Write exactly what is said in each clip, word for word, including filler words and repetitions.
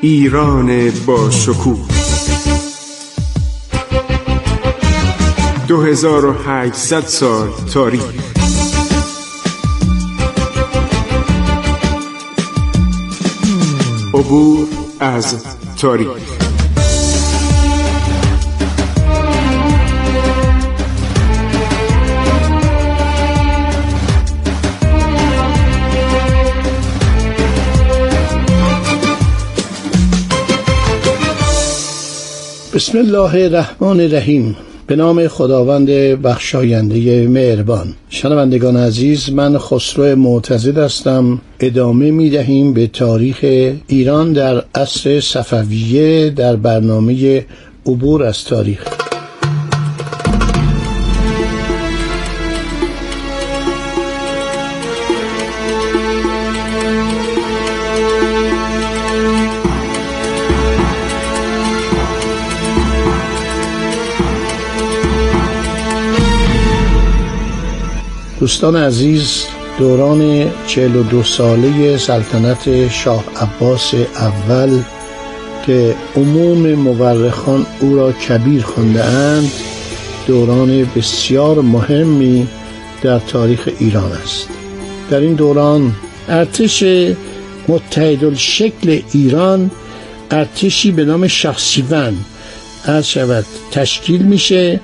ایران با شکوه دو هزار و هشتصد سال تاریخ. عبور از تاریخ. بسم الله الرحمن الرحیم. به نام خداوند بخشاینده مهربان. شنوندگان عزیز، من خسرو معتضد هستم. ادامه می دهیم به تاریخ ایران در عصر صفویه در برنامه عبور از تاریخ. دوستان عزیز، دوران چهل و دو ساله سلطنت شاه عباس اول که عموم مورخان او را کبیر خوانده اند، دوران بسیار مهمی در تاریخ ایران است. در این دوران ارتش متحدالشکل ایران، ارتشی به نام شاهسیون از شود تشکیل میشه.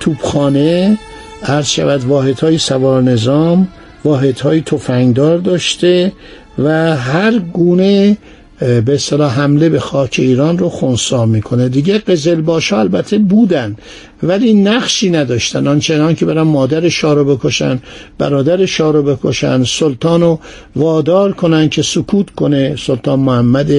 توپخانه عرض شود واحدهای سوار نظام، واحدهای تفنگدار داشته و هر گونه به اصطلاح حمله به خاک ایران رو خنثی میکنه. دیگه قزلباش ها البته بودن ولی نقشی نداشتن آنچنان که برن مادر شاه رو بکشن، برادر شاه رو بکشن، سلطان رو وادار کنن که سکوت کنه. سلطان محمد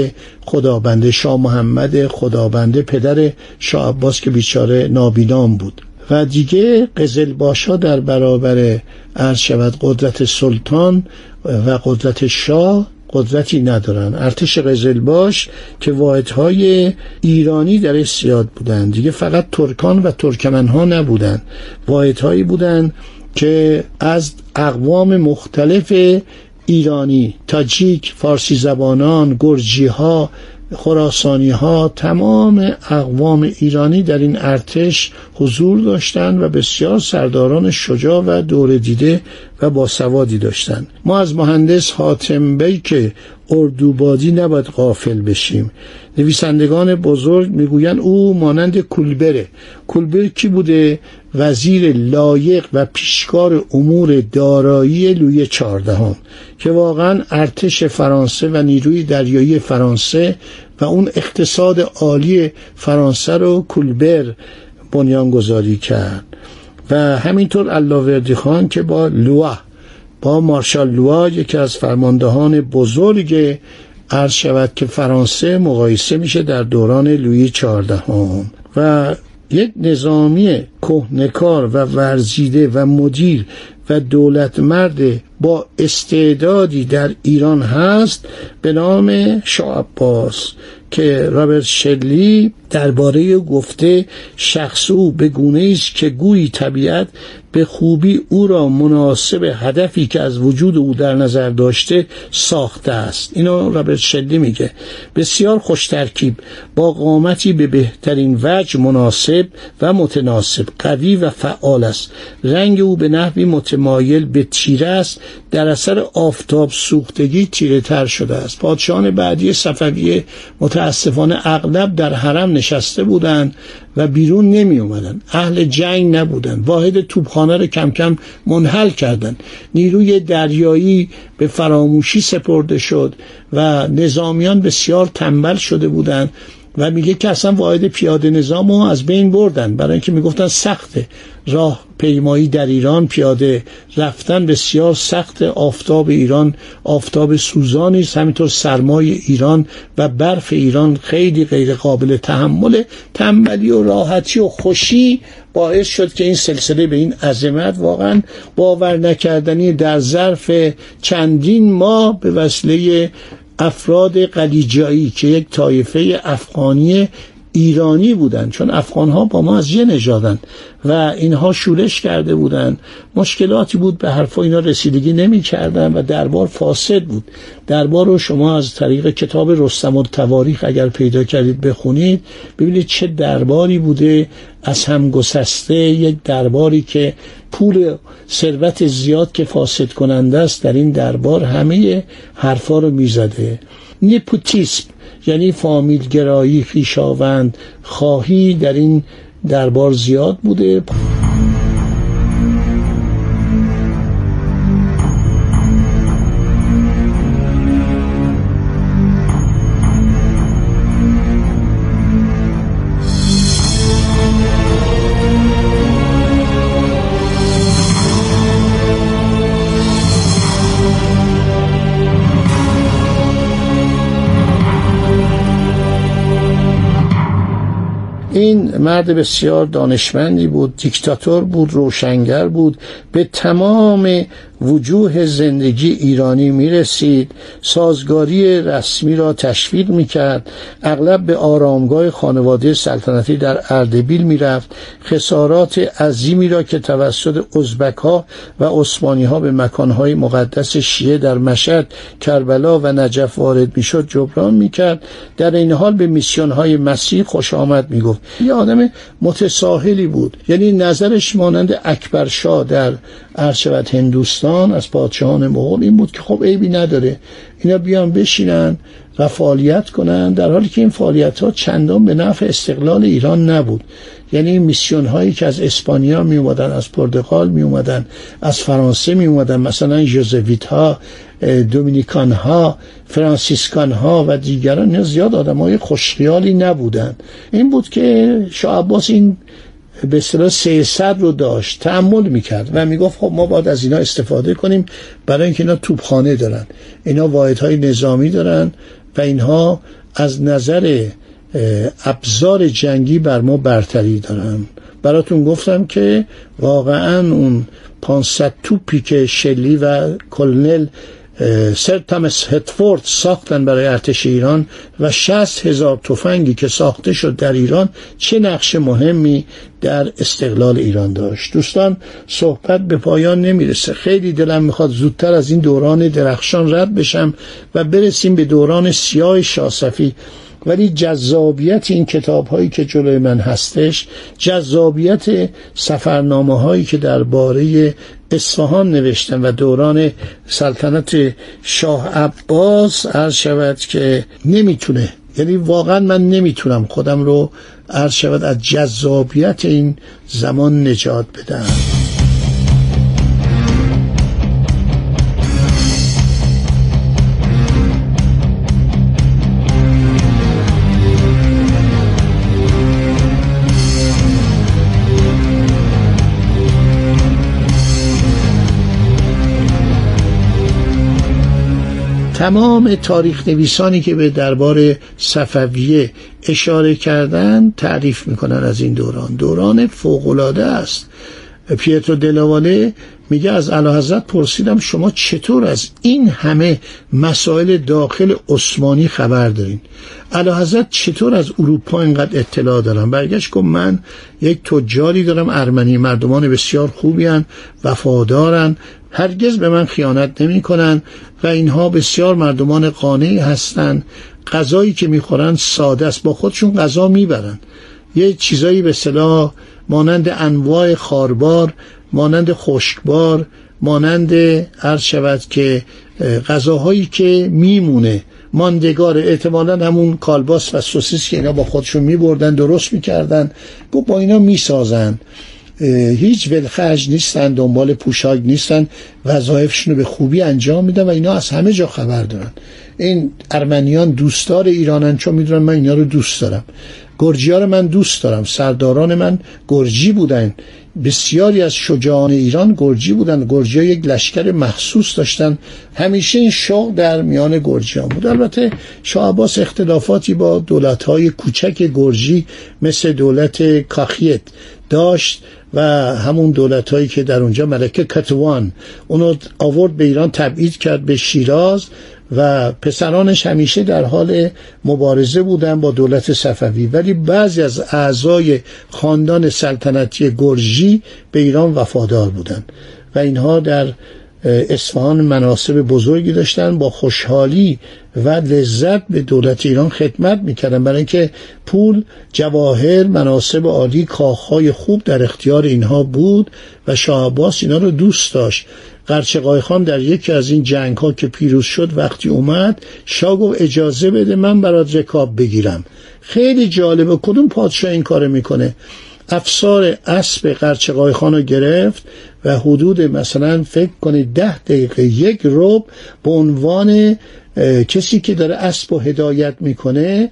خدابنده، شاه محمد خدابنده، پدر شاه عباس که بیچاره نابینام بود. و دیگه قزلباشا در برابر عرض شود قدرت سلطان و قدرت شاه قدرتی ندارن. ارتش قزلباش که واحدهای ایرانی در زیاد بودن، دیگه فقط ترکان و ترکمن ها نبودن، واحدهایی بودن که از اقوام مختلف ایرانی، تاجیک، فارسی زبانان، گرجی ها، خراسانی ها، تمام اقوام ایرانی در این ارتش حضور داشتند و بسیار سرداران شجاع و دوره دیده و باسوادی داشتند. ما از مهندس حاتم بی که اردوبادی نباید غافل بشیم. نویسندگان بزرگ میگویند او مانند کلبره. کلبر کی بوده؟ وزیر لایق و پیشکار امور دارایی لویی چهارده هم که واقعا ارتش فرانسه و نیروی دریایی فرانسه و اون اقتصاد عالی فرانسه رو کلبر بنیانگذاری کرد. و همینطور الاوادی خان که با لوآ، با مارشال لوآ، یکی از فرماندهان بزرگ عرض شود که فرانسه مقایسه میشه در دوران لویی چهاردهم. و یک نظامی کهنکار و ورزیده و مدیر و دولتمرد با استعدادی در ایران هست به نام شاه عباس که رابرت شلی درباره گفته شخص او به گونه‌ای است که گویی طبیعت به خوبی او را مناسب هدفی که از وجود او در نظر داشته ساخته است. اینو رابرت شلی میگه. بسیار خوش ترکیب، با قامتی به بهترین وجه مناسب و متناسب، قوی و فعال است. رنگ او به نحوی متمایل به تیره است، در اثر آفتاب سوختگی تیره تر شده است. پادشاهان بعدی صفویه متاسفانه اغلب در حرم نشسته بودند و بیرون نمی اومدن، اهل جنگ نبودن. واحد توپخانه رو کم کم منحل کردن، نیروی دریایی به فراموشی سپرده شد و نظامیان بسیار تنبل شده بودند. و میگه که اصلا واحد پیاده نظام رو از بین بردن برای اینکه میگفتن سخته راه پیمایی در ایران، پیاده رفتن بسیار سخت. آفتاب ایران آفتاب سوزانی است، همینطور سرمای ایران و برف ایران خیلی غیر قابل تحمله. تنبلی و راحتی و خوشی باعث شد که این سلسله به این عظمت واقعا باور نکردنی در ظرف چندین ماه به وسیله افراد قلیجایی که یک طایفه افغانی ایرانی بودند، چون افغان‌ها با ما از یه نژادن و اینها شورش کرده بودند، مشکلاتی بود، به حرفا اینا رسیدگی نمی‌کردن و دربار فاسد بود. دربار رو شما از طریق کتاب رستم التواریخ اگر پیدا کردید بخونید، ببینید چه درباری بوده، از هم گسسته، یک درباری که پول ثروت زیاد که فاسد کننده است در این دربار همه حرفا رو میزده. نپوتیسم یعنی فامیلگرایی، خویشاوند خواهی در این دربار زیاد بوده. این مرد بسیار دانشمندی بود، دیکتاتور بود، روشنگر بود، به تمام وجوه زندگی ایرانی میرسید، سازگاری رسمی را تشویق میکرد، اغلب به آرامگاه خانواده سلطنتی در اردبیل میرفت، خسارات عظیمی را که توسط ازبک ها و عثمانی ها به مکانهای مقدس شیعه در مشهد، کربلا و نجف وارد میشد جبران میکرد، در این حال به میسیون های مسیح خوش آمد میگفت. یه آدم متساهلی بود، یعنی نظرش مانند اکبر شا در عرشبت هندوستان از پادشاهان مغول این بود که خب عیبی نداره اینا بیان بشینن و فعالیت کنن، در حالی که این فعالیت ها چندان به نفع استقلال ایران نبود. یعنی میسیون هایی که از اسپانیا می اومدن، از پرتغال می اومدن، از فرانسه می اومدن، مثلا یوزویت ها، دومینیکان ها، فرانسیسکان ها و دیگران، زیاد آدم های خوشخیالی نبودن. این بود که شاه عباس این به اصطلاح سیصد رو داشت، تأمل میکرد و میگفت خب ما باید از اینا استفاده کنیم، برای اینکه اینا توپخانه دارن، اینا واحدهای نظامی دارن و اینها از نظر ابزار جنگی بر ما برتری دارن. براتون گفتم که واقعا اون پانصد توپی که شلی و کلنل سر تامس هربرت ساختن برای ارتش ایران و شصت هزار تفنگی که ساخته شد در ایران، چه نقش مهمی در استقلال ایران داشت. دوستان صحبت به پایان نمیرسه، خیلی دلم میخواد زودتر از این دوران درخشان رد بشم و برسیم به دوران سیاه شاه صفی، ولی جذابیت این کتاب هایی که جلوی من هستش، جذابیت سفرنامه هایی که درباره اصفهان نوشتم و دوران سلطنت شاه عباس عرض شود که نمیتونه، یعنی واقعا من نمیتونم خودم رو عرض شود از جذابیت این زمان نجات بدم. تمام تاریخ نویسانی که به دربار صفویه اشاره کردن تعریف میکنن از این دوران، دوران فوق‌العاده است. پیترو دلاواله میگه از اعلیحضرت پرسیدم شما چطور از این همه مسائل داخل عثمانی خبر دارین؟ اعلیحضرت چطور از اروپا اینقدر اطلاع دارن؟ برگشت گفت من یک تجاری دارم ارمنی، مردمان بسیار خوبی هستند، وفادارن، هرگز به من خیانت نمی کنن و اینها بسیار مردمان قانعی هستند. غذایی که میخورن ساده است، با خودشون غذا میبرن، یه چیزایی به اصطلاح مانند انواع خاربار، مانند خشکبار، مانند عرض شود که غذاهایی که میمونه، ماندگار، احتمالاً همون کالباس و سوسیس که اینا با خودشون میبردن درست میکردن، با اینا میسازن، هیچ ولخرج نیستن، دنبال پوشاک نیستن، وظایفشون رو به خوبی انجام میدن و اینا از همه جا خبر دارن. این ارمنیان دوستدار ایرانن، چون میدونن من اینا رو دوست دارم. گرجی ها رو من دوست دارم، سرداران من گرجی بودن، بسیاری از شجاعان ایران گرجی بودن، گرجی ها یک لشکر مخصوص داشتن، همیشه این شوق در میان گرجی ها بود. البته شاه عباس اختلافاتی با دولت های کوچک گرجی مثل دولت کاخیت داشت و همون دولت‌هایی که در اونجا ملک کتوان اونو آورد به ایران، تبعید کرد به شیراز و پسرانش همیشه در حال مبارزه بودن با دولت صفوی، ولی بعضی از اعضای خاندان سلطنتی گرجی به ایران وفادار بودن و اینها در اصفهان مناصب بزرگی داشتن، با خوشحالی و لذت به دولت ایران خدمت میکردن، برای اینکه پول، جواهر، مناصب عالی، کاخهای خوب در اختیار اینها بود و شاه عباس اینا رو دوست داشت. قرچقای خان در یکی از این جنگ ها که پیروز شد، وقتی اومد شاه گفت اجازه بده من برات رکاب بگیرم. خیلی جالبه کدوم پادشاه این کار میکنه. افسار اسب قرچقای خان رو گرفت و حدود مثلا فکر کنید ده دقیقه یک ربع به عنوان کسی که داره اسب رو هدایت میکنه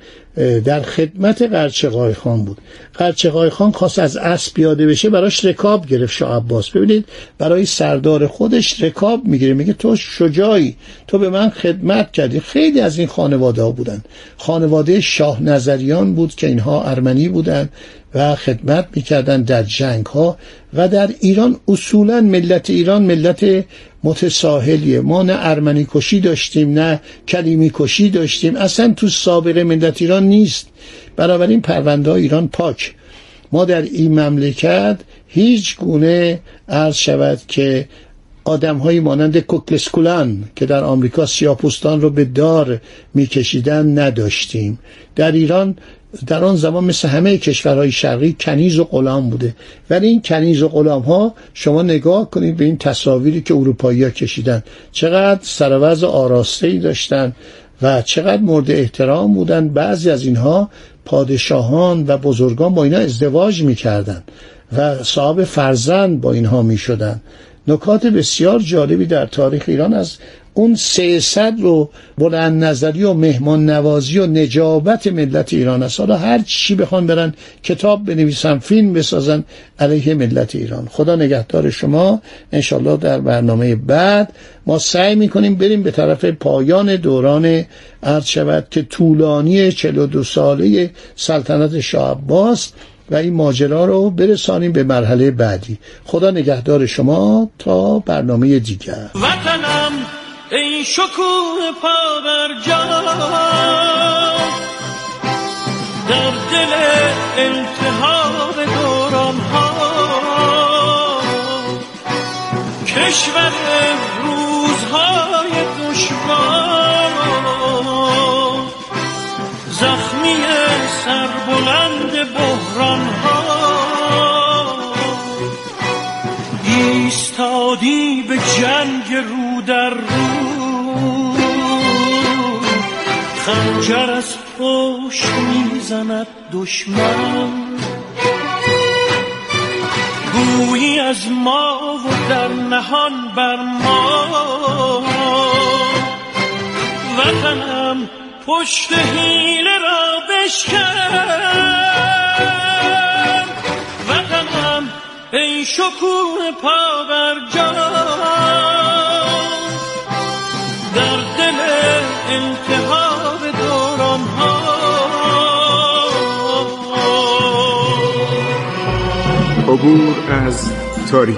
در خدمت قرچقای خان بود. قرچقای خان خواست از اسب پیاده بشه، براش رکاب گرفت شاه عباس. ببینید برای سردار خودش رکاب میگیره، میگه تو شجاعی، تو به من خدمت کردی. خیلی از این خانواده ها بودن، خانواده شاه نظریان بود که اینها ارمنی بودن و خدمت میکردن در جنگ ها. و در ایران اصولا ملت ایران ملت متساهلیه، ما نه ارمنی کشی داشتیم نه کلیمی کشی داشتیم، اصلا تو سابقه ملت ایران نیست. بنابراین پرونده ایران پاک. ما در این مملکت هیچ گونه عرض شود که آدم هایی مانند کوکلسکولان که در آمریکا سیاه‌پوستان رو به دار میکشیدن نداشتیم. در ایران در آن زمان مثل همه کشورهای شرقی کنیز و غلام بوده، ولی این کنیز و غلام ها شما نگاه کنید به این تصاویری که اروپایی ها کشیدن، چقدر سروز آراسته‌ای داشتن و چقدر مورد احترام بودن. بعضی از اینها پادشاهان و بزرگان با اینا ازدواج میکردن و صاحب فرزند با اینها میشدن. نکات بسیار جالبی در تاریخ ایران از اون سیصد رو بلند نظری و مهمان نوازی و نجابت ملت ایران است. حالا هر چی بخوان برن کتاب بنویسن، فیلم بسازن علیه ملت ایران. خدا نگهدار شما. انشالله در برنامه بعد ما سعی میکنیم بریم به طرف پایان دوران عرض شود که طولانی چهل و دو ساله سلطنت شاه عباس و این ماجرا رو برسانیم به مرحله بعدی. خدا نگهدار شما تا برنامه دیگر. وطنم ای شکوه پا بر جا، در دل التهاب دوران ها، کشور روزهای دشوار، زخمی سربلند بحران ها، ایستادی به جنگ رو در رو، خنجر از پشت میزند دشمن، گویی از ما و در نهان بر ما، وطنم پشت حیله را بشکن، وطنم ای شکوه پا بر جا، در دل انتها عبور از تاریخ.